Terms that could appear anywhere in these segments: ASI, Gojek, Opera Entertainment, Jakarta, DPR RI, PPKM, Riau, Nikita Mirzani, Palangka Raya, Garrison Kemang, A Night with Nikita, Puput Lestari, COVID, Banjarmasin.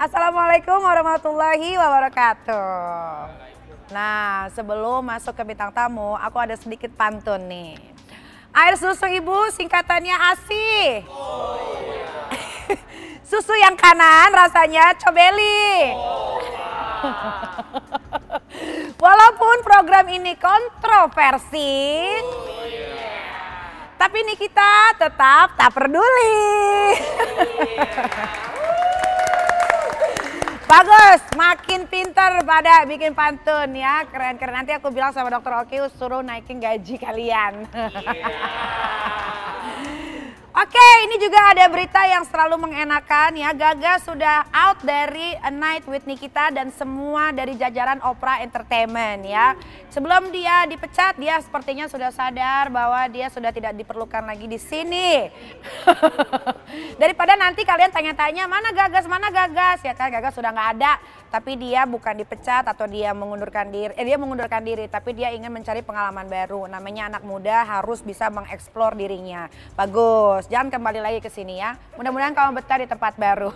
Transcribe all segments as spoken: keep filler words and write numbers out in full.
Assalamualaikum warahmatullahi wabarakatuh. Nah, sebelum masuk ke bintang tamu, aku ada sedikit pantun nih. Air susu ibu singkatannya ASI. Oh, iya. Susu yang kanan rasanya cobeli. Oh, wow. Walaupun program ini kontroversi, oh, yeah. tapi Nikita tetap tak peduli. Oh, yeah. Bagus, makin pinter pada bikin pantun ya, keren-keren. Nanti aku bilang sama dokter Oki suruh naikin gaji kalian. Yeah. Oke, ini juga ada berita yang selalu mengenakan ya. Gaga sudah out dari A Night with Nikita dan semua dari jajaran Opera Entertainment ya. Sebelum dia dipecat, dia sepertinya sudah sadar bahwa dia sudah tidak diperlukan lagi di sini. Daripada nanti kalian tanya-tanya, mana Gagas, mana Gagas? Ya kan Gagas sudah nggak ada, tapi dia bukan dipecat atau dia mengundurkan diri. Eh, dia mengundurkan diri, tapi dia ingin mencari pengalaman baru. Namanya anak muda harus bisa mengeksplor dirinya. Bagus. Jangan kembali lagi ke sini ya. Mudah-mudahan kamu betah di tempat baru.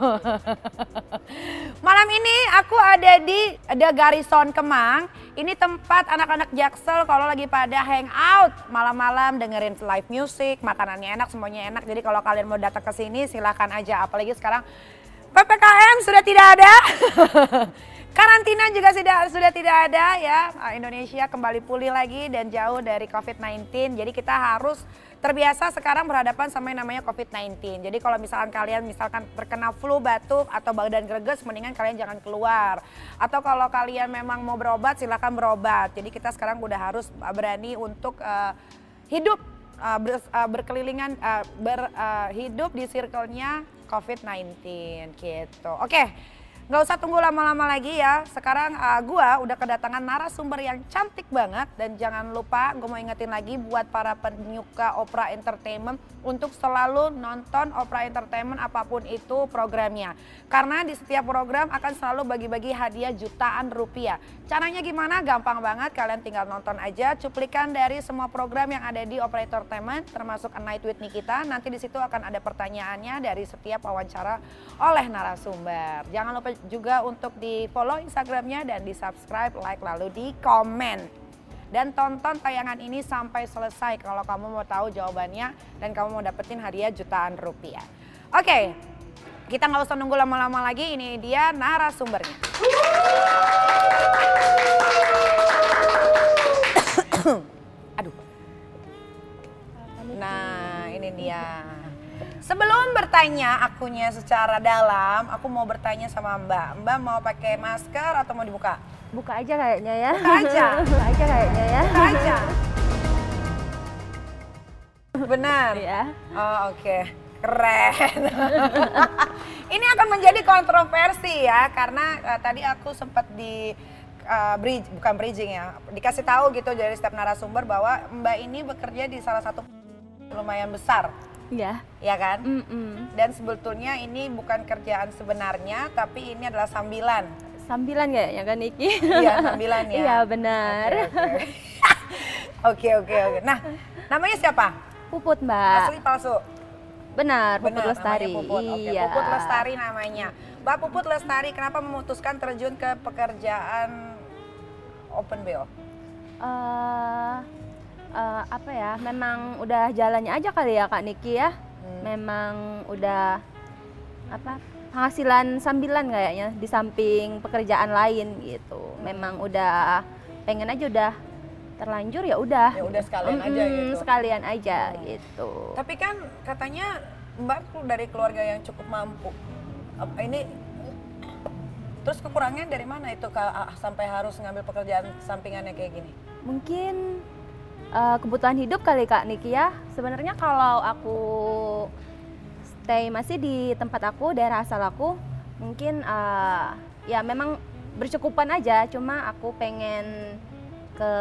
Malam ini aku ada di The Garrison Kemang. Ini tempat anak-anak Jaksel kalau lagi pada hangout malam-malam, dengerin live music, makanannya enak, semuanya enak. Jadi kalau kalian mau datang ke sini silahkan aja. Apalagi sekarang P P K M sudah tidak ada. Karantina juga sudah sudah tidak ada ya. Indonesia kembali pulih lagi dan jauh dari COVID sembilan belas. Jadi kita harus terbiasa sekarang berhadapan sama yang namanya COVID sembilan belas. Jadi kalau misalkan kalian misalkan terkena flu, batuk atau badan greges, mendingan kalian jangan keluar. Atau kalau kalian memang mau berobat silakan berobat. Jadi kita sekarang udah harus berani untuk uh, hidup uh, ber, uh, berkelilingan uh, ber, uh, hidup di circle-nya COVID sembilan belas gitu. Oke. Okay. Gak usah tunggu lama-lama lagi ya, sekarang uh, gue udah kedatangan narasumber yang cantik banget. Dan jangan lupa gue mau ingetin lagi buat para penyuka Opera Entertainment untuk selalu nonton Opera Entertainment apapun itu programnya. Karena di setiap program akan selalu bagi-bagi hadiah jutaan rupiah. Caranya gimana? Gampang banget, kalian tinggal nonton aja cuplikan dari semua program yang ada di Opera Entertainment termasuk A Night with Nikita. Nanti di situ akan ada pertanyaannya dari setiap wawancara oleh narasumber. Jangan lupa juga untuk di follow Instagramnya dan di subscribe, like, lalu di komen. Dan tonton tayangan ini sampai selesai kalau kamu mau tahu jawabannya dan kamu mau dapetin hadiah jutaan rupiah. Oke, okay, kita nggak usah nunggu lama-lama lagi, ini dia narasumbernya. Aduh. Nah, ini dia. Sebelum bertanya akunya secara dalam, aku mau bertanya sama Mbak. Mbak mau pakai masker atau mau dibuka? Buka aja kayaknya ya. Buka aja. Buka aja kayaknya ya. Buka aja. Benar? Iya. Oh, oke. Okay. Keren. Ini akan menjadi kontroversi ya, karena uh, tadi aku sempat di... Uh, bridge, bukan bridging ya, dikasih tahu gitu dari setiap narasumber bahwa Mbak ini bekerja di salah satu lumayan besar. Ya, ya kan? Mm -mm. Dan sebetulnya ini bukan kerjaan sebenarnya, tapi ini adalah sambilan. Sambilan kayaknya kan Niki? Iya, sambilan ya. Iya, benar. Oke, oke, oke. Nah, namanya siapa? Puput, Mbak. Asli palsu? Benar, Puput benar, Lestari. Puput. Okay, iya. Puput Lestari namanya. Mbak Puput Lestari, kenapa memutuskan terjun ke pekerjaan open B O? Uh... Uh, apa ya, memang udah jalannya aja kali ya Kak Niki ya, hmm. memang udah apa penghasilan sambilan kayaknya di samping pekerjaan lain gitu, memang udah pengen aja udah terlanjur ya udah. Ya udah sekalian hmm, aja gitu. Sekalian aja hmm. gitu. Tapi kan katanya Mbak dari keluarga yang cukup mampu, ini terus kekurangannya dari mana itu sampai harus ngambil pekerjaan sampingannya kayak gini? Mungkin Uh, kebutuhan hidup kali Kak Niki ya. Sebenarnya kalau aku stay masih di tempat aku, daerah asal aku, mungkin uh, ya memang bercukupan aja. Cuma aku pengen ke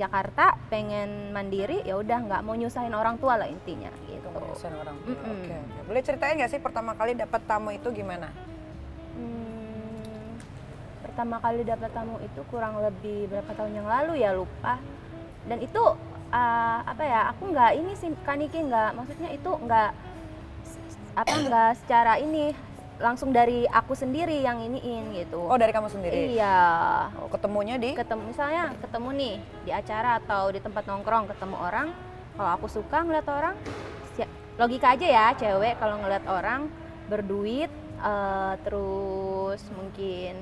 Jakarta, pengen mandiri. Ya udah, nggak mau nyusahin orang tua lah intinya. Gitu. Nyusahin orang tua. Mm -hmm. Oke. Boleh ceritain nggak sih pertama kali dapat tamu itu gimana? Hmm, pertama kali dapat tamu itu kurang lebih berapa tahun yang lalu ya, lupa. Dan itu uh, apa ya, aku nggak ini sih Kak Niki, nggak maksudnya itu nggak apa nggak secara ini langsung dari aku sendiri yang iniin gitu. Oh, dari kamu sendiri? Iya. Oh, ketemunya di? Ketemu, misalnya ketemu nih di acara atau di tempat nongkrong ketemu orang. Kalau aku suka ngeliat orang, logika aja ya cewek kalau ngeliat orang berduit, uh, terus mungkin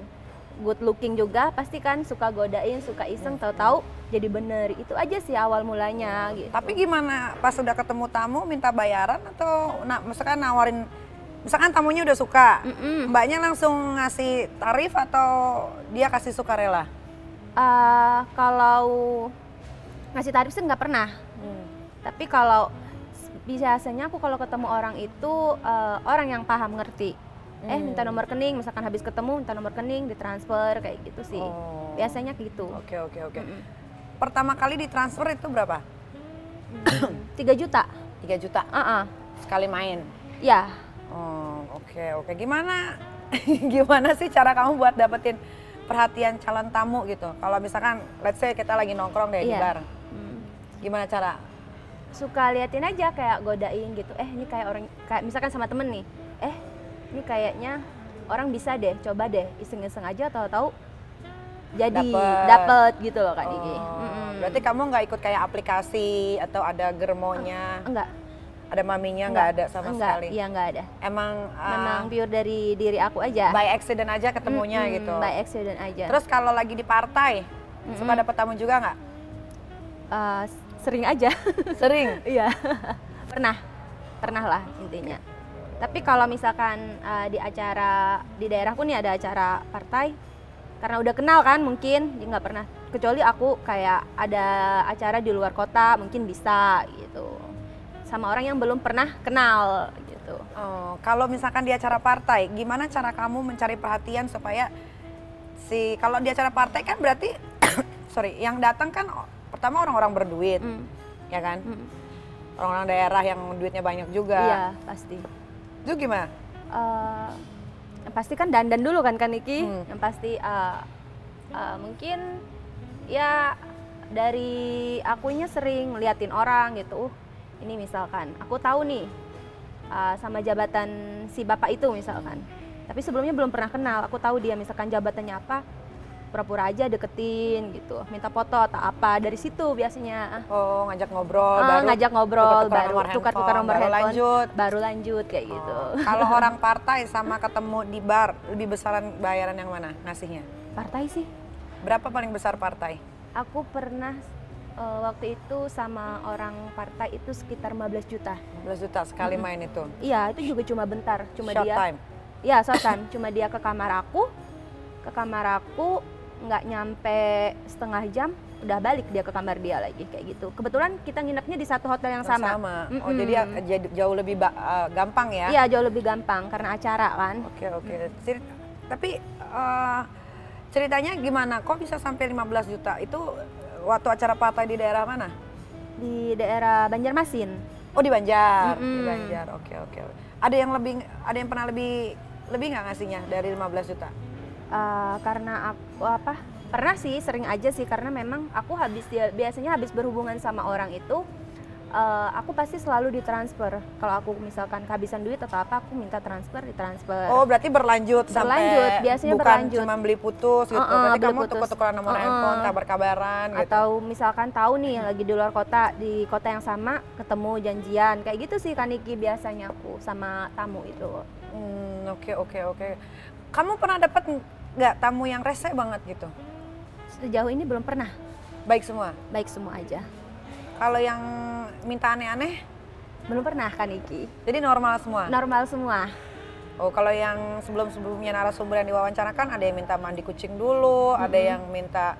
good looking juga pasti kan suka godain, suka iseng, tahu-tahu jadi bener. Itu aja sih awal mulanya gitu. Tapi gimana pas udah ketemu tamu minta bayaran atau nah, misalkan nawarin, misalkan tamunya udah suka, mm-mm. mbaknya langsung ngasih tarif atau dia kasih sukarela? Uh, kalau ngasih tarif sih nggak pernah. Hmm. Tapi kalau biasanya aku kalau ketemu orang itu uh, orang yang paham ngerti. Hmm. Eh minta nomor rekening, misalkan habis ketemu minta nomor rekening ditransfer kayak gitu sih. Oh. Biasanya gitu. Oke oke oke. Mm-mm. Pertama kali ditransfer itu berapa? tiga juta. tiga juta. Uh-uh. Sekali main. Ya. Oh, oke okay, oke. Okay. Gimana gimana sih cara kamu buat dapetin perhatian calon tamu gitu? Kalau misalkan let's say kita lagi nongkrong deh yeah. di bar. Hmm. Gimana cara? Suka liatin aja kayak godain gitu. Eh, ini kayak orang kayak misalkan sama temen nih. Eh, ini kayaknya orang bisa deh, coba deh iseng-iseng aja tahu-tahu jadi dapet, dapet gitu loh Kak Diki. Oh, mm-hmm. Berarti kamu nggak ikut kayak aplikasi atau ada germonya? Enggak. Ada maminya nggak ada sama enggak, sekali? Iya nggak ada. Emang memang uh, pure dari diri aku aja. By accident aja ketemunya mm-hmm, gitu. By accident aja. Terus kalau lagi di partai mm-hmm. suka dapet tamu juga nggak? Uh, sering aja. Sering? Iya. Pernah, pernah lah intinya. Tapi kalau misalkan uh, di acara di daerahku nih ada acara partai, karena udah kenal kan mungkin dia nggak pernah. Kecuali aku kayak ada acara di luar kota mungkin bisa gitu. Sama orang yang belum pernah kenal gitu. Oh, kalau misalkan di acara partai, gimana cara kamu mencari perhatian supaya si kalau di acara partai kan berarti sorry, yang datang kan pertama orang-orang berduit, mm. ya kan? Mm. Orang-orang daerah yang duitnya banyak juga. Iya pasti. Itu gimana? Uh, yang pasti kan dandan dulu kan Kak Niki, hmm. yang pasti uh, uh, mungkin ya dari akunya sering liatin orang gitu. Uh, ini misalkan aku tahu nih uh, sama jabatan si bapak itu misalkan, tapi sebelumnya belum pernah kenal. Aku tahu dia misalkan jabatannya apa, pura-pura aja deketin gitu, minta foto atau apa. Dari situ biasanya oh ngajak ngobrol, uh, baru ngajak ngobrol, baru tukar-tukar nomor handphone, baru lanjut, baru lanjut kayak oh. gitu. Kalau orang partai sama ketemu di bar lebih besaran bayaran yang mana ngasihnya? Partai sih. Berapa paling besar partai? Aku pernah Uh, waktu itu sama orang partai itu sekitar lima belas juta. lima belas juta sekali mm-hmm. main itu? Iya, itu juga cuma bentar. Cuma short dia, time? Iya, short time. Cuma dia ke kamar aku, ke kamar aku nggak nyampe setengah jam, udah balik dia ke kamar dia lagi, kayak gitu. Kebetulan kita nginepnya di satu hotel yang sama. Sama. Mm-hmm. Oh, jadi jauh lebih uh, gampang ya? Iya, jauh lebih gampang karena acara kan. Oke, okay, oke. Okay. Mm-hmm. Tapi uh, ceritanya gimana? Kok bisa sampai lima belas juta? Itu waktu acara partai di daerah mana? Di daerah Banjarmasin. Oh di Banjar, mm-hmm. di Banjar. Oke oke. Ada yang lebih, ada yang pernah lebih lebih nggak ngasihnya dari lima belas juta? Uh, karena aku apa? Pernah sih, sering aja sih karena memang aku habis dia biasanya habis berhubungan sama orang itu, uh, aku pasti selalu ditransfer. Kalau aku misalkan kehabisan duit atau apa, aku minta transfer ditransfer. Oh berarti berlanjut, berlanjut sampai biasanya bukan berlanjut. Cuma beli putus gitu. Uh-uh, berarti kamu tukar-tukaran nomor handphone, uh-uh. kabar-kabaran gitu. Atau misalkan tahu nih lagi di luar kota, di kota yang sama ketemu janjian kayak gitu sih Kak Niki biasanya aku sama tamu itu. Hmm oke okay, oke okay, oke. Okay. Kamu pernah dapat nggak tamu yang rese banget gitu? Sejauh ini belum pernah. Baik semua? Baik semua aja. Kalau yang minta aneh-aneh? Belum pernah Kak Niki. Jadi normal semua? Normal semua. Oh kalau yang sebelum-sebelumnya narasumber yang diwawancarakan ada yang minta mandi kucing dulu, mm-hmm. ada yang minta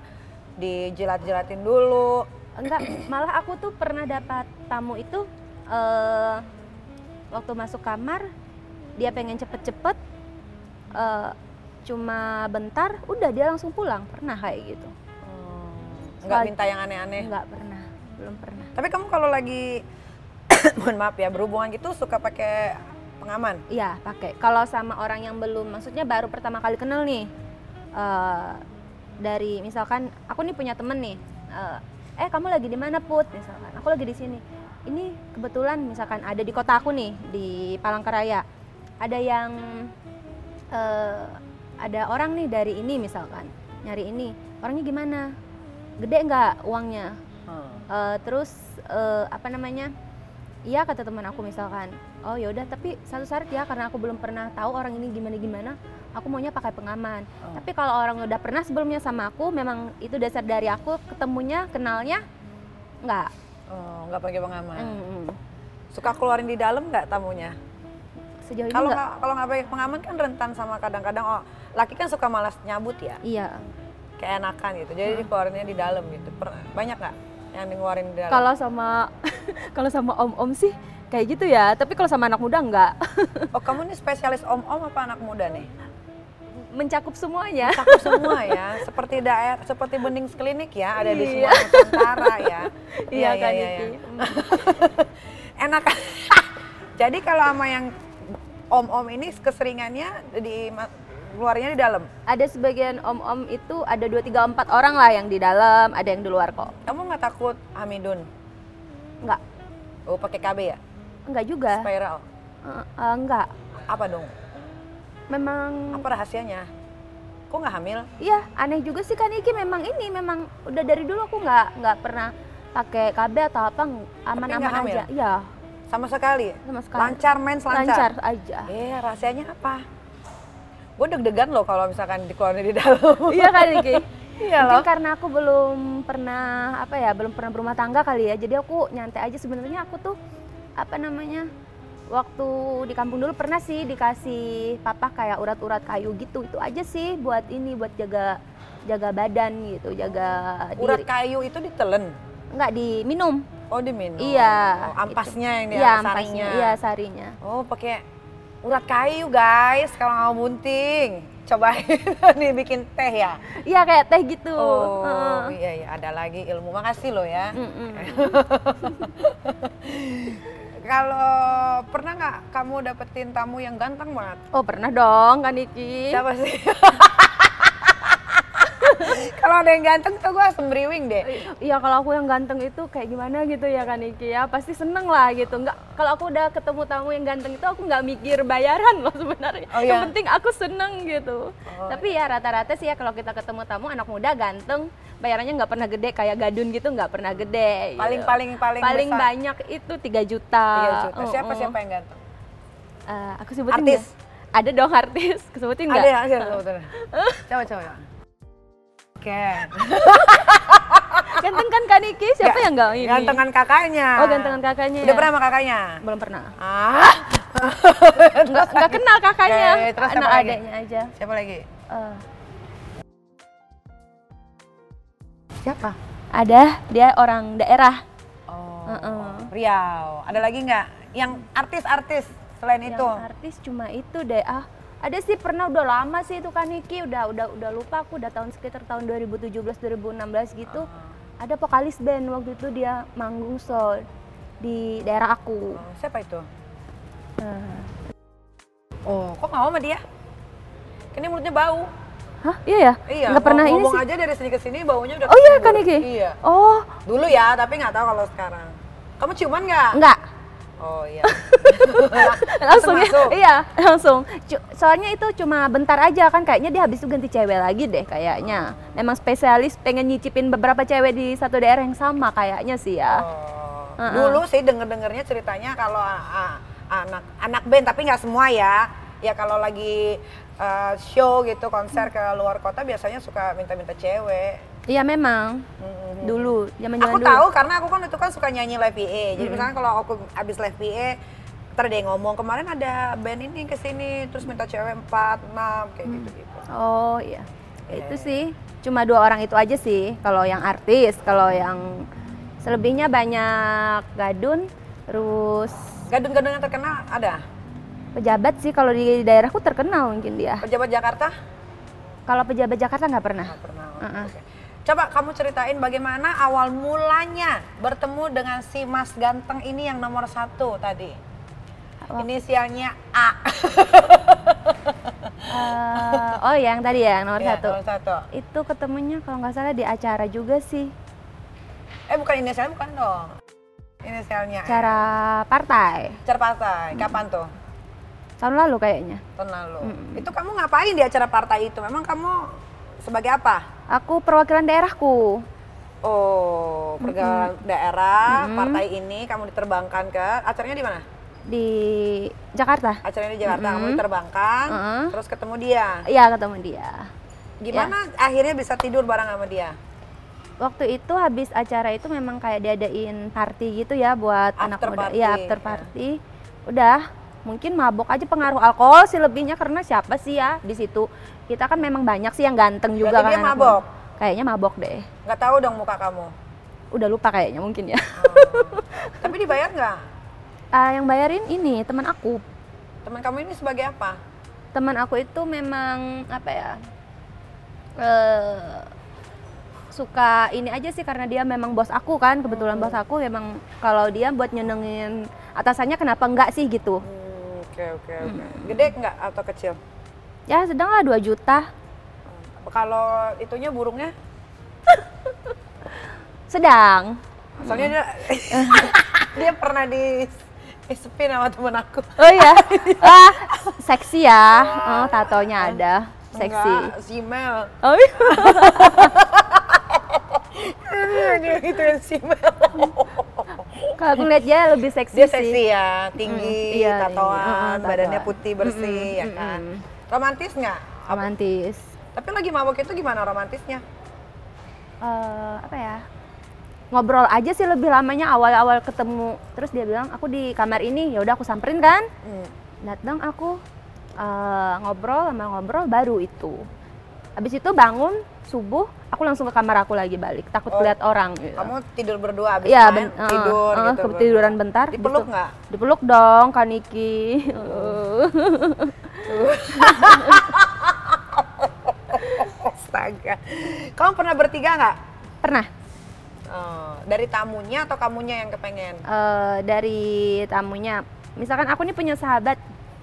dijilat-jilatin dulu. Enggak, malah aku tuh pernah dapat tamu itu uh, waktu masuk kamar dia pengen cepet-cepet, uh, cuma bentar udah dia langsung pulang, pernah kayak gitu. Hmm, enggak minta yang aneh-aneh? Enggak pernah. Belum pernah. Tapi kamu kalau lagi mohon maaf ya berhubungan gitu suka pakai pengaman? Iya pakai. Kalau sama orang yang belum, maksudnya baru pertama kali kenal nih, uh, dari misalkan aku nih punya temen nih, uh, eh kamu lagi di mana Put? Misalkan aku lagi di sini. Ini kebetulan misalkan ada di kota aku nih di Palangka Raya. Ada yang eh, ada orang nih dari ini misalkan, nyari ini, orangnya gimana? Gede nggak uangnya? Hmm. Eh, terus eh, apa namanya? Iya kata teman aku misalkan, oh yaudah tapi satu syarat ya karena aku belum pernah tahu orang ini gimana-gimana, aku maunya pakai pengaman. Oh. Tapi kalau orang udah pernah sebelumnya sama aku, memang itu dasar dari aku ketemunya, kenalnya, nggak. Oh, nggak pakai pengaman. Mm-hmm. Suka keluarin di dalam nggak tamunya? Sejauh ini kalau nggak. Kalau nggak pakai pengaman kan rentan sama kadang-kadang, oh, laki kan suka malas nyabut ya? Iya. Keenakan gitu, jadi hmm. dikeluarinnya di dalam gitu. Banyak nggak yang ngeluarin di dalam? Kalau sama kalau sama om-om sih kayak gitu ya, tapi kalau sama anak muda enggak. Oh, kamu nih spesialis om-om apa anak muda nih? Mencakup semuanya. Mencakup semua ya, seperti daerah, seperti Bendings Klinik ya, ada iya. di semua Nusantara ya. Iya ya, kan ya, itu. Ya. Enak. Jadi kalau sama yang om-om ini keseringannya di keluarnya di dalam? Ada sebagian om-om itu ada dua, tiga, empat orang lah yang di dalam, ada yang di luar kok. Kamu nggak takut Hamidun? Nggak. Oh, pakai K B ya? Nggak juga. Spiral? Uh, uh, nggak. Apa dong? Memang... Apa rahasianya? Kok nggak hamil? Iya, aneh juga sih kan Iki memang ini, memang udah dari dulu aku nggak nggak pernah pakai K B atau apa, aman-aman aja. Iya. Sama sekali? Sama sekali. Lancar, main selancar? Lancar aja. Iya, eh, rahasianya apa? Gue deg-degan loh kalau misalkan dikeluarin di dalam. Iya kan Niki? Iya loh. Mungkin karena aku belum pernah apa ya, belum pernah berumah tangga kali ya. Jadi aku nyantai aja. Sebenarnya aku tuh apa namanya, waktu di kampung dulu pernah sih dikasih papa kayak urat-urat kayu gitu. Itu aja sih buat ini, buat jaga jaga badan gitu, jaga urat diri. Kayu itu ditelen? Enggak, diminum. Oh, diminum. Iya. Oh, ampasnya gitu. Yang dia, iya, sarinya. Iya, sarinya. Oh, pakai urat kayu guys, kalau mau bunting, cobain nih bikin teh ya? Iya kayak teh gitu. Oh uh. iya, iya, ada lagi ilmu, makasih lo ya. Mm -mm. Kalau pernah nggak kamu dapetin tamu yang ganteng banget? Oh pernah dong, Kak Niki. Siapa sih? Kalau ada yang ganteng tuh gue sembriwing deh. Iya kalau aku yang ganteng itu kayak gimana gitu ya kan Niki ya, pasti seneng lah gitu. Nggak, kalau aku udah ketemu tamu yang ganteng itu aku nggak mikir bayaran loh sebenarnya. Oh, yang iya? penting aku seneng gitu. Oh, tapi ya rata-rata sih ya kalau kita ketemu tamu anak muda ganteng, bayarannya nggak pernah gede kayak gadun gitu, nggak pernah gede. Paling gitu. paling paling paling besar. Banyak itu tiga juta. tiga juta. Uh, siapa uh. siapa yang ganteng? Uh, aku sebutin artis. Gak? Ada dong artis, sebutin nggak? Ada ya, sebutin. Coba-coba. Ganteng kan Kak Niki? Siapa ya, yang gak ini? Gantengan kakaknya. Oh gantengan kakaknya. Udah pernah sama kakaknya? Belum pernah. Ah. Enggak, enggak kenal kakaknya. Ya, ya, terus anak adiknya aja. Siapa lagi? Uh. Siapa? Ada, dia orang daerah. Oh. Uh -uh. Riau. Ada lagi nggak? Yang artis-artis selain yang itu? Artis cuma itu deh. Ah. Ada sih pernah, udah lama sih itu kan Niki, udah udah udah lupa aku, udah tahun sekitar tahun dua ribu tujuh belas dua ribu enam belas gitu. Uh -huh. Ada vokalis band waktu itu dia manggung soul di daerah aku. Uh, siapa itu? Uh. Oh, kok mau sama dia? Kini mulutnya bau. Hah? Iya ya? Iya, nggak pernah ini sih. Ngomong aja dari sini ke sini baunya udah. Oh iya kan Niki? Iya. Oh. Dulu ya, tapi nggak tahu kalau sekarang. Kamu ciuman nggak? Nggak. Oh iya. Langsung ya, iya langsung. Soalnya itu cuma bentar aja kan, kayaknya dia habis itu ganti cewek lagi deh kayaknya. Oh. Memang spesialis pengen nyicipin beberapa cewek di satu daerah yang sama kayaknya sih ya. Oh. Uh -uh. Dulu sih denger-dengernya ceritanya kalau uh, anak anak band, tapi nggak semua ya. Ya kalau lagi uh, show gitu, konser ke luar kota biasanya suka minta-minta cewek. Iya memang, mm-hmm. dulu zaman-zaman aku dulu. Tahu karena aku kan itu kan suka nyanyi live P A, mm-hmm. jadi misalnya kalau aku abis live P A, ntar dia ngomong kemarin ada band ini kesini, terus minta cewek empat, enam, kayak mm. gitu-gitu. Oh iya, yeah. itu sih cuma dua orang itu aja sih, kalau yang artis, kalau yang selebihnya banyak gadun, terus... Gadun-gadun yang terkenal ada? Pejabat sih, kalau di daerahku terkenal mungkin dia. Pejabat Jakarta? Kalau pejabat Jakarta nggak pernah. Nggak pernah, uh-uh. okay. Coba kamu ceritain bagaimana awal mulanya bertemu dengan si mas ganteng ini yang nomor satu tadi. Wow. Inisialnya A. uh, oh yang tadi ya, nomor, ya satu. nomor satu. Itu ketemunya kalau nggak salah di acara juga sih. Eh bukan inisialnya, bukan dong. Inisialnya. Acara partai. Acara partai, kapan tuh? Tahun lalu kayaknya. Tahun lalu. Mm. Itu kamu ngapain di acara partai itu? Memang kamu sebagai apa? Aku perwakilan daerahku. Oh, perwakilan mm-hmm. daerah, mm-hmm. partai ini kamu diterbangkan ke, acaranya di mana? Di Jakarta. Acaranya di Jakarta, mm-hmm. kamu diterbangkan, mm-hmm. terus ketemu dia? Iya, ketemu dia. Gimana ya. Akhirnya bisa tidur bareng sama dia? Waktu itu habis acara itu memang kayak diadain party gitu ya buat after anak muda. Iya, after party. Ya. Udah, mungkin mabok aja pengaruh alkohol sih lebihnya, karena siapa sih ya di situ. Kita kan memang banyak sih yang ganteng juga. Berarti kan dia mabok? Muda. Kayaknya mabok deh. Nggak tahu dong muka kamu? Udah lupa kayaknya mungkin ya. Hmm. Tapi dibayar nggak? Uh, yang bayarin ini teman aku. Teman kamu ini sebagai apa? Teman aku itu memang apa ya... Uh, suka ini aja sih, karena dia memang bos aku kan, kebetulan hmm. bos aku memang kalau dia buat nyenengin atasannya kenapa enggak sih gitu. Oke oke oke. Gede enggak atau kecil? Ya sedang lah, dua juta. Hmm. Kalau itunya burungnya? Sedang. Soalnya hmm. dia, dia pernah di isepin sama temen aku. Oh iya? Wah, seksi ya, oh, tatonya ada. Seksi. Simel. Oh iya? Itu yang simel. Kalau aku lihat dia lebih seksi. Dia seksi sih. Ya, tinggi, mm, iya, tatoan, iya, badannya putih bersih, mm, ya kan. Mm, mm. Romantis nggak? Romantis. Tapi lagi mabok itu gimana romantisnya? Uh, apa ya? Ngobrol aja sih lebih lamanya, awal-awal ketemu. Terus dia bilang aku di kamar ini, ya udah aku samperin kan. Mm. Datang aku uh, ngobrol, sama ngobrol baru itu. Abis itu bangun subuh, aku langsung ke kamar aku lagi balik, takut oh, lihat orang. Gitu. Kamu tidur berdua abis ya, main, ben, tidur uh, gitu. Ketiduran bentar. Dipeluk nggak? Gitu. Dipeluk dong, Kak Niki. Hmm. Astaga. Kamu pernah bertiga nggak? Pernah. Uh, dari tamunya atau kamunya yang kepengen? Uh, dari tamunya. Misalkan aku nih punya sahabat.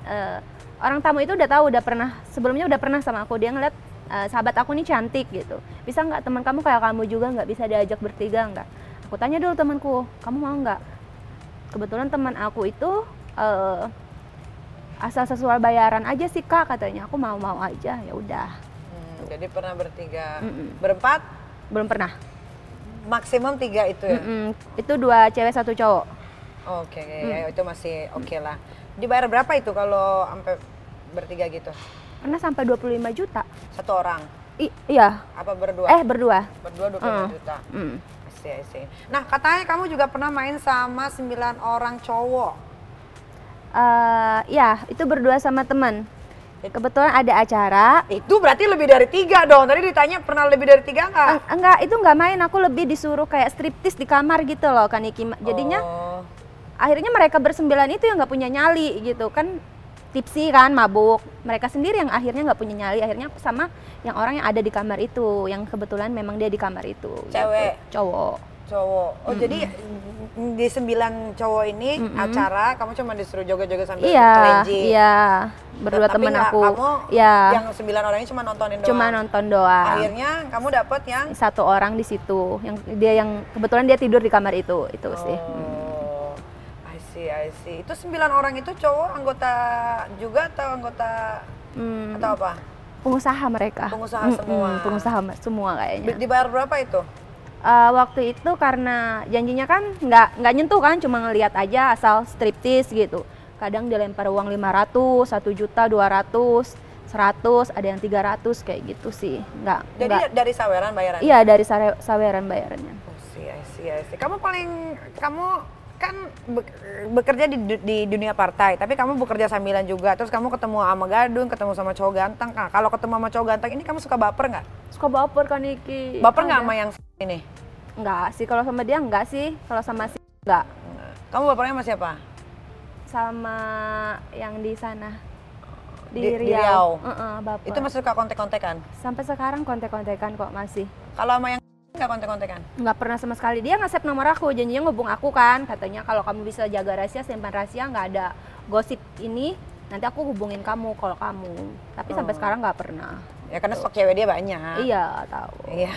Uh, Orang tamu itu udah tahu, udah pernah sebelumnya udah pernah sama aku, dia ngeliat uh, sahabat aku nih cantik gitu. Bisa nggak teman kamu kayak kamu juga, nggak bisa diajak bertiga nggak? Aku tanya dulu temanku, kamu mau nggak? Kebetulan teman aku itu uh, asal sesuai bayaran aja sih kak katanya, aku mau-mau aja ya udah. Hmm, jadi pernah bertiga, Mm-mm. berempat? Belum pernah. Maksimum tiga itu ya? Mm-mm. Itu dua cewek satu cowok. Oke, okay, mm. ya, itu masih oke okay lah. Dibayar berapa itu kalau sampai bertiga gitu? Karena sampai dua puluh lima juta. Satu orang? I, iya. Apa berdua? Eh, berdua. Berdua dua puluh lima juta. Mm. Asih, asih. Nah, katanya kamu juga pernah main sama sembilan orang cowok. Uh, iya, itu berdua sama teman. Kebetulan ada acara. Itu berarti lebih dari tiga dong. Tadi ditanya pernah lebih dari tiga nggak? Uh, enggak, itu nggak main. Aku lebih disuruh kayak striptis di kamar gitu loh, Kak Niki. Jadinya... Oh. Akhirnya mereka bersembilan itu yang nggak punya nyali gitu kan, tipsi kan, mabuk. Mereka sendiri yang akhirnya nggak punya nyali. Akhirnya aku sama yang orang yang ada di kamar itu, yang kebetulan memang dia di kamar itu. Cewek, gitu. Cowok, cowok. Oh mm-hmm. jadi di sembilan cowok ini mm-hmm. acara kamu cuma disuruh joget-joget sambil kelinci. Iya, iya. Berdua temen aku. Kamu ya. Yang sembilan orangnya cuma nontonin doang. Cuma nonton doang. Akhirnya kamu dapet yang satu orang di situ, yang dia yang kebetulan dia tidur di kamar itu, itu oh. sih. Hmm. I see. Itu sembilan orang itu cowok anggota juga atau anggota hmm. atau apa? Pengusaha mereka. Pengusaha mm-mm, semua. Pengusaha semua kayaknya. Dibayar berapa itu? Uh, waktu itu karena janjinya kan nggak nggak nyentuh kan, cuma ngelihat aja asal striptis gitu. Kadang dilempar uang lima ratus, satu juta, dua ratus, seratus, ada yang tiga ratus kayak gitu sih. Nggak. Jadi nggak, dari saweran bayarannya? Iya dari saweran bayarannya. Oh, see, I see, I see. Kamu paling kamu kan bekerja di, di dunia partai, tapi kamu bekerja sambilan juga. Terus kamu ketemu sama gadun, ketemu sama cowok ganteng. Nah, kalau ketemu sama cowok ganteng ini kamu suka baper nggak? Suka baper kan Niki. Baper nggak sama yang ini? Nggak sih, kalau sama dia nggak sih, kalau sama si nggak. Kamu bapernya sama siapa? Sama yang di sana. Di, di Riau. Di Riau. Uh-uh, baper. Itu masih suka kontek-kontekan? Sampai sekarang kontek-kontekan kok masih. Kalau sama yang nggak kontek-kontekan? Nggak pernah sama sekali. Dia nge-save nomor aku, janjinya ngubung aku kan. Katanya kalau kamu bisa jaga rahasia, simpan rahasia, nggak ada gosip ini, nanti aku hubungin kamu kalau kamu. Tapi hmm. sampai sekarang nggak pernah. Ya karena stok cewek dia banyak. Iya, tahu. Iya.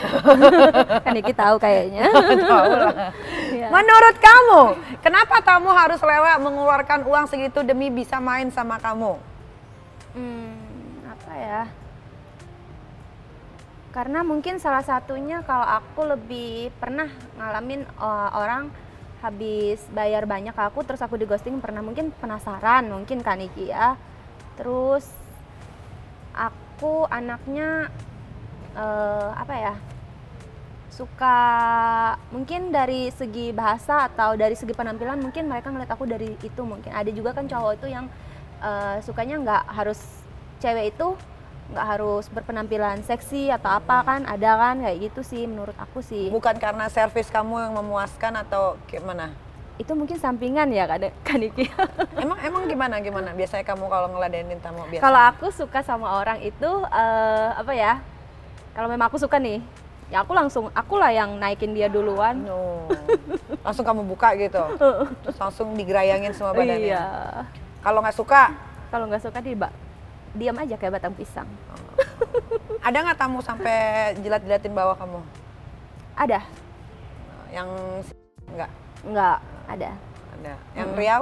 Kan Niki tahu kayaknya. Tahu lah. Ya. Menurut kamu, kenapa kamu harus rela mengeluarkan uang segitu demi bisa main sama kamu? Hmm, apa ya? Karena mungkin salah satunya kalau aku lebih pernah ngalamin uh, orang habis bayar banyak ke aku terus aku di ghosting, pernah, mungkin penasaran mungkin kan Iki ya. Terus aku anaknya uh, apa ya? Suka mungkin dari segi bahasa atau dari segi penampilan mungkin mereka ngeliat aku dari itu. Mungkin ada juga kan cowok itu yang uh, sukanya nggak harus cewek itu nggak harus berpenampilan seksi atau apa kan, ada kan kayak gitu sih menurut aku sih. Bukan karena servis kamu yang memuaskan atau gimana? Itu mungkin sampingan ya Kak Kaniki. Emang emang gimana gimana biasanya kamu kalau ngeladenin tamu biasa? Kalau aku suka sama orang itu uh, apa ya? Kalau memang aku suka nih, ya aku langsung, akulah yang naikin dia duluan. No. Langsung kamu buka gitu, terus langsung digerayangin semua badannya. Iya. Kalau nggak suka? Kalau nggak suka dia diam aja kayak batang pisang. Ada nggak tamu sampai jilat-jilatin bawah kamu? Ada. Yang nggak? Nggak, ada. Ada. Yang hmm. Riau?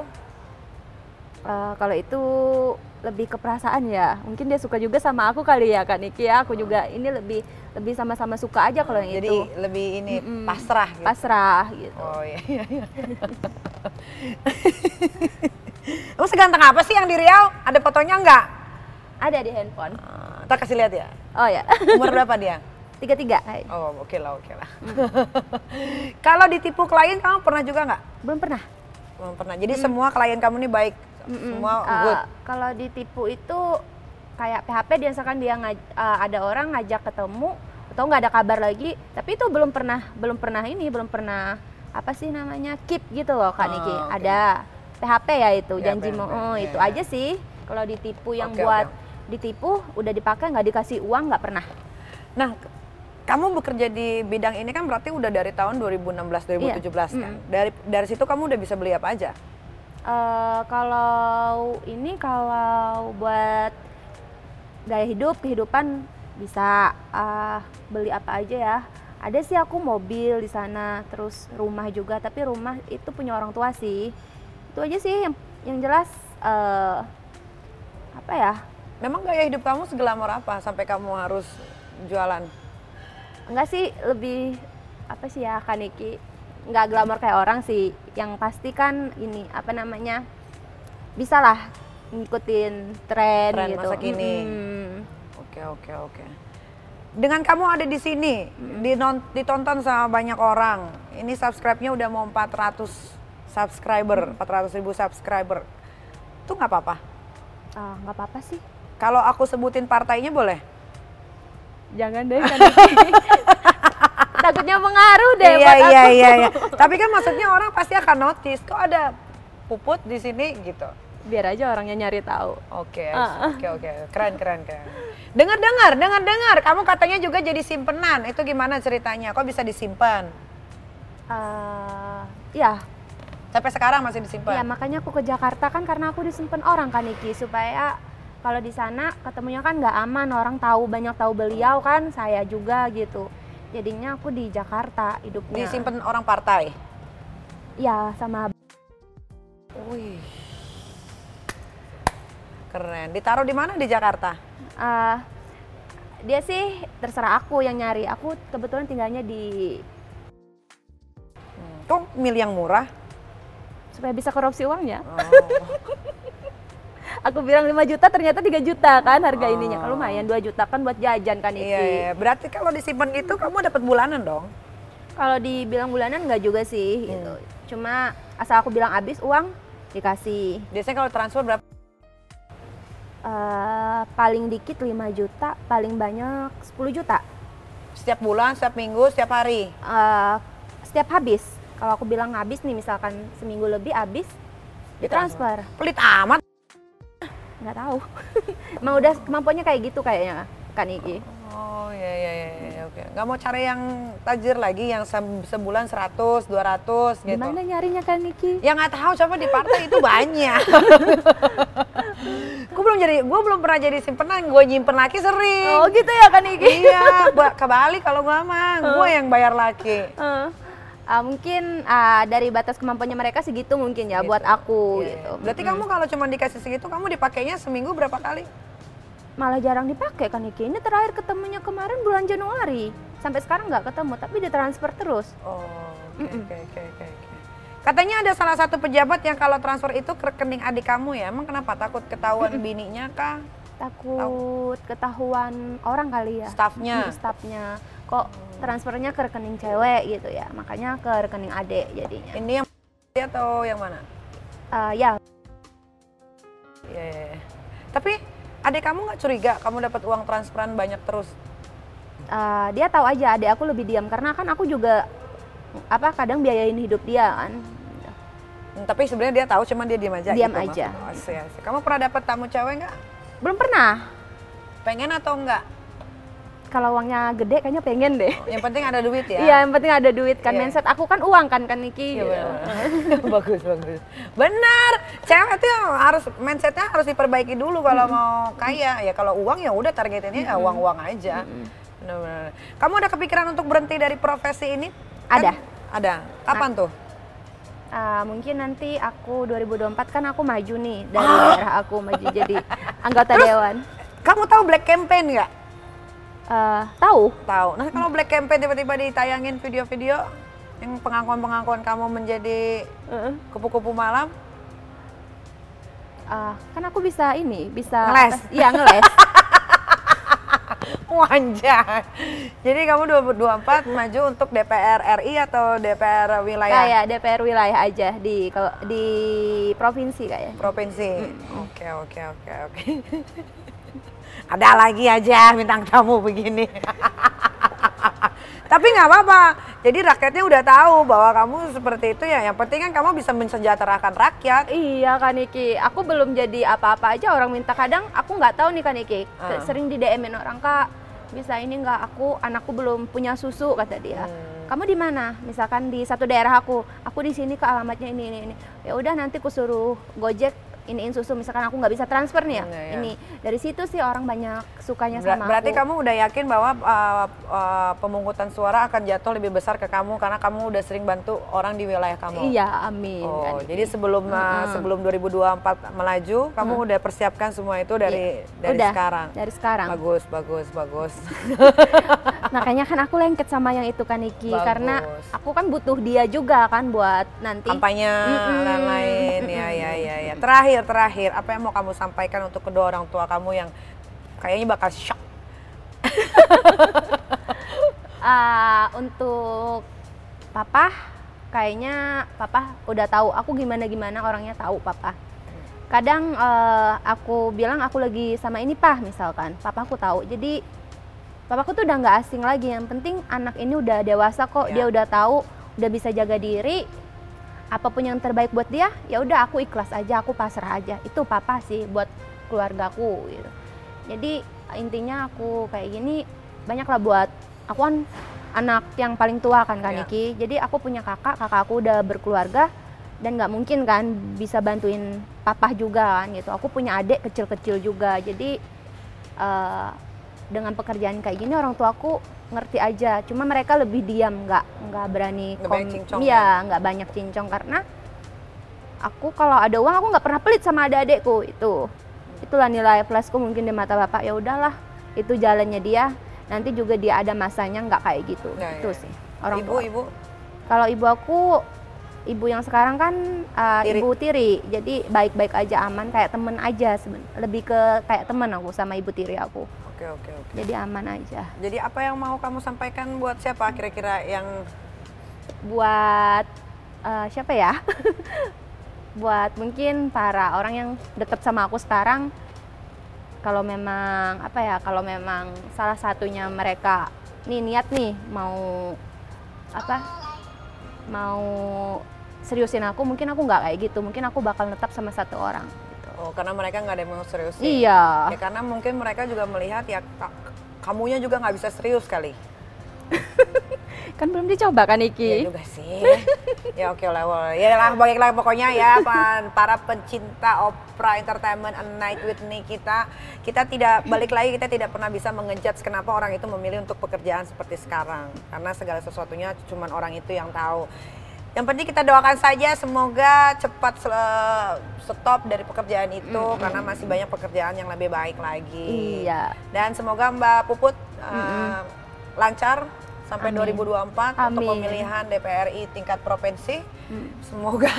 Uh, kalau itu lebih ke perasaan ya, mungkin dia suka juga sama aku kali ya Kak Niki ya. Aku juga ini lebih lebih sama-sama suka aja kalau yang jadi itu. Jadi lebih ini mm-mm. pasrah gitu. Pasrah gitu. Oh iya iya iya. Lu seganteng apa sih yang di Riau? Ada fotonya nggak? Ada di handphone. Uh, ntar kasih lihat ya. Oh ya. Umur berapa dia? tiga puluh tiga. Hai. Oh oke lah oke lah. Kalau ditipu klien kamu pernah juga nggak? Belum pernah. Belum pernah. Jadi hmm. semua klien kamu nih baik. Mm-mm. Semua good. Uh, kalau ditipu itu kayak P H P biasakan dia uh, ada orang ngajak ketemu atau nggak ada kabar lagi, tapi itu belum pernah belum pernah ini belum pernah apa sih namanya keep gitu loh Kak Niki. Oh, okay. Ada P H P ya itu ya, janji mau oh, ya, itu ya. Aja sih kalau ditipu yang okay, buat okay. ditipu udah dipakai nggak dikasih uang nggak pernah. Nah kamu bekerja di bidang ini kan berarti udah dari tahun dua ribu enam belas dua ribu tujuh belas iya. kan. Mm. Dari dari situ kamu udah bisa beli apa aja? Uh, kalau ini kalau buat gaya hidup kehidupan bisa uh, beli apa aja ya. Ada sih aku mobil di sana, terus rumah juga, tapi rumah itu punya orang tua sih. Itu aja sih yang, yang jelas uh, apa ya? Memang gaya hidup kamu seglamor apa sampai kamu harus jualan? Enggak sih, lebih apa sih ya Kak Niki? Nggak glamor kayak orang sih, yang pasti kan ini apa namanya bisa lah ngikutin tren, tren gitu. Masa kini. Hmm. Oke oke oke. Dengan kamu ada di sini, hmm. ditonton sama banyak orang. Ini subscribe-nya udah mau empat ratus subscriber, hmm. empat ratus ribu subscriber. Itu nggak apa-apa? Uh, nggak apa-apa sih. Kalau aku sebutin partainya boleh? Jangan deh. Takutnya pengaruh deh iya, buat aku. Iya, iya, iya. Tapi kan maksudnya orang pasti akan notice kok ada Puput di sini gitu. Biar aja orangnya nyari tahu. Oke, oke, oke. Keren, keren, keren. Dengar-dengar, dengar-dengar. Kamu katanya juga jadi simpenan. Itu gimana ceritanya? Kok bisa disimpan? Uh, ya. Sampai sekarang masih disimpan. Iya, makanya aku ke Jakarta kan karena aku disimpan orang kan Niki supaya kalau di sana ketemunya kan nggak aman, orang tahu banyak tahu beliau kan, saya juga gitu. Jadinya aku di Jakarta hidupnya. Disimpan orang partai? Ya sama. Wih, keren. Ditaruh di mana di Jakarta? Uh, dia sih terserah aku yang nyari. Aku kebetulan tinggalnya di. Hmm. Kok milih yang murah? Supaya bisa korupsi uangnya. Oh. Aku bilang lima juta ternyata tiga juta kan harga oh. ininya. Kalau lumayan dua juta kan buat jajan kan Iki. Iya, berarti kalau disimpan itu kamu dapat bulanan dong? Kalau dibilang bulanan nggak juga sih hmm. gitu. Cuma asal aku bilang habis uang dikasih. Biasanya kalau transfer berapa? Uh, paling dikit lima juta, paling banyak sepuluh juta. Setiap bulan, setiap minggu, setiap hari? Uh, setiap habis. Kalau aku bilang habis nih misalkan seminggu lebih habis ditransfer. Pelit amat. Nggak tahu, emang udah kemampuannya kayak gitu kayaknya kan Iki. Oh iya iya iya oke. Nggak mau cari yang tajir lagi yang se sebulan seratus dua ratus gitu. Gimana nyarinya kan Iki? Ya nggak tahu, coba di partai itu banyak. Gue belum jadi, gue belum pernah jadi simpenan, gue nyimpen laki sering. Oh gitu ya kan Iki? Iya, kebalik kalau gue mah, gue yang bayar laki. Uh. Uh, mungkin uh, dari batas kemampuannya mereka segitu mungkin ya gitu. Buat aku yeah. gitu. Berarti mm. kamu kalau cuma dikasih segitu kamu dipakainya seminggu berapa kali? malah jarang dipakai kan Niki. Ini terakhir ketemunya kemarin bulan Januari. Sampai sekarang nggak ketemu, tapi ditransfer terus. Oh, oke, okay, mm -mm. oke, okay, okay, okay. Katanya ada salah satu pejabat yang kalau transfer itu ke rekening adik kamu ya. Emang kenapa? Takut ketahuan mm -mm. bininya kah? Takut ketahuan orang kali ya. Staffnya? Hmm, staffnya. Kok transfernya ke rekening cewek gitu ya. Makanya ke rekening adik jadinya. Ini yang atau yang mana? Uh, ya. Yeah. Tapi adik kamu nggak curiga kamu dapat uang transferan banyak terus? Uh, dia tahu aja, adik aku lebih diam karena kan aku juga apa kadang biayain hidup dia kan. Hmm, tapi sebenarnya dia tahu, cuman dia diam aja. Diam gitu, aja. Oh, asya, asya. Kamu pernah dapat tamu cewek nggak? Belum pernah. Pengen atau enggak? Kalau uangnya gede kayaknya pengen deh. Oh, yang penting ada duit ya? Iya, yang penting ada duit kan. Yeah. Mindset aku kan uang kan, kan Niki? Iya, yeah, gitu. Bagus, bagus. Benar, cewek itu harus, mindsetnya harus diperbaiki dulu kalau mm-hmm. mau kaya. Ya kalau uang ya udah targetinnya mm-hmm. ya uang-uang aja. Mm-hmm. Benar-benar. Kamu ada kepikiran untuk berhenti dari profesi ini? Ada. Kan, ada. Kapan nah. tuh? Uh, mungkin nanti aku dua ribu dua puluh empat kan aku maju nih dari ah. daerah aku maju jadi anggota Terus, dewan. Kamu tahu black campaign nggak? Uh, tahu. Tahu. Nah kalau black campaign tiba-tiba ditayangin video-video yang pengakuan-pengakuan kamu menjadi kupu-kupu malam, uh, kan aku bisa ini bisa ngeles. Iya ngeles. Wanjah. Jadi kamu dua ribu dua puluh empat maju untuk D P R R I atau D P R wilayah? Kayak D P R wilayah aja di di provinsi kayaknya. Provinsi. Oke oke oke oke. Ada lagi aja bintang tamu begini. Tapi nggak apa-apa. Jadi rakyatnya udah tahu bahwa kamu seperti itu ya. Yang penting kan kamu bisa mensejahterakan rakyat. Iya Kak Niki. Aku belum jadi apa-apa aja orang minta. Kadang aku nggak tahu nih Kak Niki. Uh. Sering di D M-in orang, Kak, bisa ini nggak aku, anakku belum punya susu kata dia. Hmm. Kamu di mana? Misalkan di satu daerah aku. Aku di sini ke alamatnya ini ini ini. Ya udah nanti aku suruh Gojek iniin susu, misalkan aku nggak bisa transfer nih ya, ya, ya. Ini dari situ sih orang banyak sukanya sama Berarti aku. Kamu udah yakin bahwa uh, uh, pemungutan suara akan jatuh lebih besar ke kamu karena kamu udah sering bantu orang di wilayah kamu. Iya, amin. Oh, kan jadi sebelum hmm. sebelum dua ribu dua puluh empat melaju, kamu hmm. udah persiapkan semua itu dari ya. dari udah, sekarang. Dari sekarang. Bagus, bagus, bagus. Makanya kan aku lengket sama yang itu kan Niki, bagus. Karena aku kan butuh dia juga kan buat nanti kampanye mm-mm. lain-lain. Ya, ya, ya, ya. Terakhir terakhir apa yang mau kamu sampaikan untuk kedua orang tua kamu yang kayaknya bakal shock? uh, untuk papa, kayaknya papa udah tahu aku gimana-gimana orangnya, tahu papa. Kadang uh, aku bilang aku lagi sama ini pah misalkan, papa aku tahu. Jadi papaku tuh udah nggak asing lagi, yang penting anak ini udah dewasa kok, ya. Dia udah tahu, udah bisa jaga diri. Apapun yang terbaik buat dia, ya udah aku ikhlas aja, aku pasrah aja. Itu papa sih buat keluargaku gitu. Jadi intinya aku kayak gini banyaklah buat aku kan anak yang paling tua kan Kak Niki. Jadi aku punya kakak, kakak aku udah berkeluarga dan nggak mungkin kan bisa bantuin papa juga kan gitu. Aku punya adik kecil-kecil juga. Jadi uh, dengan pekerjaan kayak gini orang tuaku ngerti aja, cuma mereka lebih diam, nggak nggak berani kom, ya nggak banyak cincong karena aku kalau ada uang aku nggak pernah pelit sama adik-adikku itu, itulah nilai plusku mungkin di mata bapak. Ya udahlah, itu jalannya dia, nanti juga dia ada masanya nggak kayak gitu. Nah, itu ya. Sih orang ibu tua. Ibu kalau ibu aku, ibu yang sekarang kan uh, tiri. Ibu tiri, jadi baik-baik aja, aman, kayak temen aja, lebih ke kayak temen aku sama ibu tiri aku. Oke, oke, oke. Jadi aman aja. Jadi apa yang mau kamu sampaikan buat siapa kira-kira yang... Buat uh, siapa ya? Buat mungkin para orang yang dekat sama aku sekarang, kalau memang apa ya, kalau memang salah satunya mereka nih niat nih mau apa, mau seriusin aku, mungkin aku nggak kayak gitu, mungkin aku bakal netap sama satu orang. Oh, karena mereka nggak ada yang mau serius. Iya. Ya, karena mungkin mereka juga melihat ya kamunya juga nggak bisa serius kali. Kan belum dicoba kan Niki? Ya juga sih. Ya oke level. Ya lah baiklah pokoknya ya para pencinta Opera Entertainment A Night with Nikita. Kita tidak balik lagi kita tidak pernah bisa mengejudge kenapa orang itu memilih untuk pekerjaan seperti sekarang. Karena segala sesuatunya cuman orang itu yang tahu. Yang penting kita doakan saja semoga cepat stop dari pekerjaan itu mm-hmm. karena masih banyak pekerjaan yang lebih baik lagi. Iya. Dan semoga Mbak Puput mm-hmm. uh, lancar sampai Amin. dua ribu dua puluh empat Amin. Untuk pemilihan D P R R I tingkat provinsi. Mm. Semoga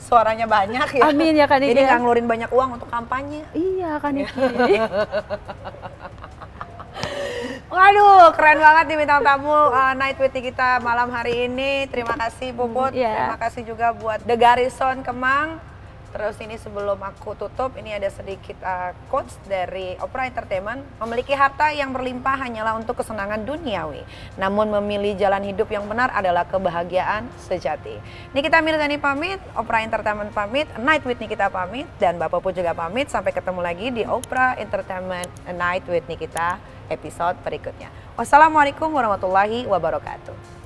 suaranya banyak ya. Amin ya Kak Niki. Jadi nggak ngeluarin banyak uang untuk kampanye. Iya Kak Niki. Waduh, keren banget nih bintang tamu uh, Night with Nikita malam hari ini. Terima kasih Puput, yeah. terima kasih juga buat The Garrison Kemang. Terus ini sebelum aku tutup, ini ada sedikit uh, quotes dari Opera Entertainment. Memiliki harta yang berlimpah hanyalah untuk kesenangan duniawi. Namun memilih jalan hidup yang benar adalah kebahagiaan sejati. Nikita Mirzani pamit, Opera Entertainment pamit, A Night with Nikita pamit, dan Bapak Puput juga pamit. Sampai ketemu lagi di Opera Entertainment A Night with Nikita episode berikutnya. Wassalamualaikum warahmatullahi wabarakatuh.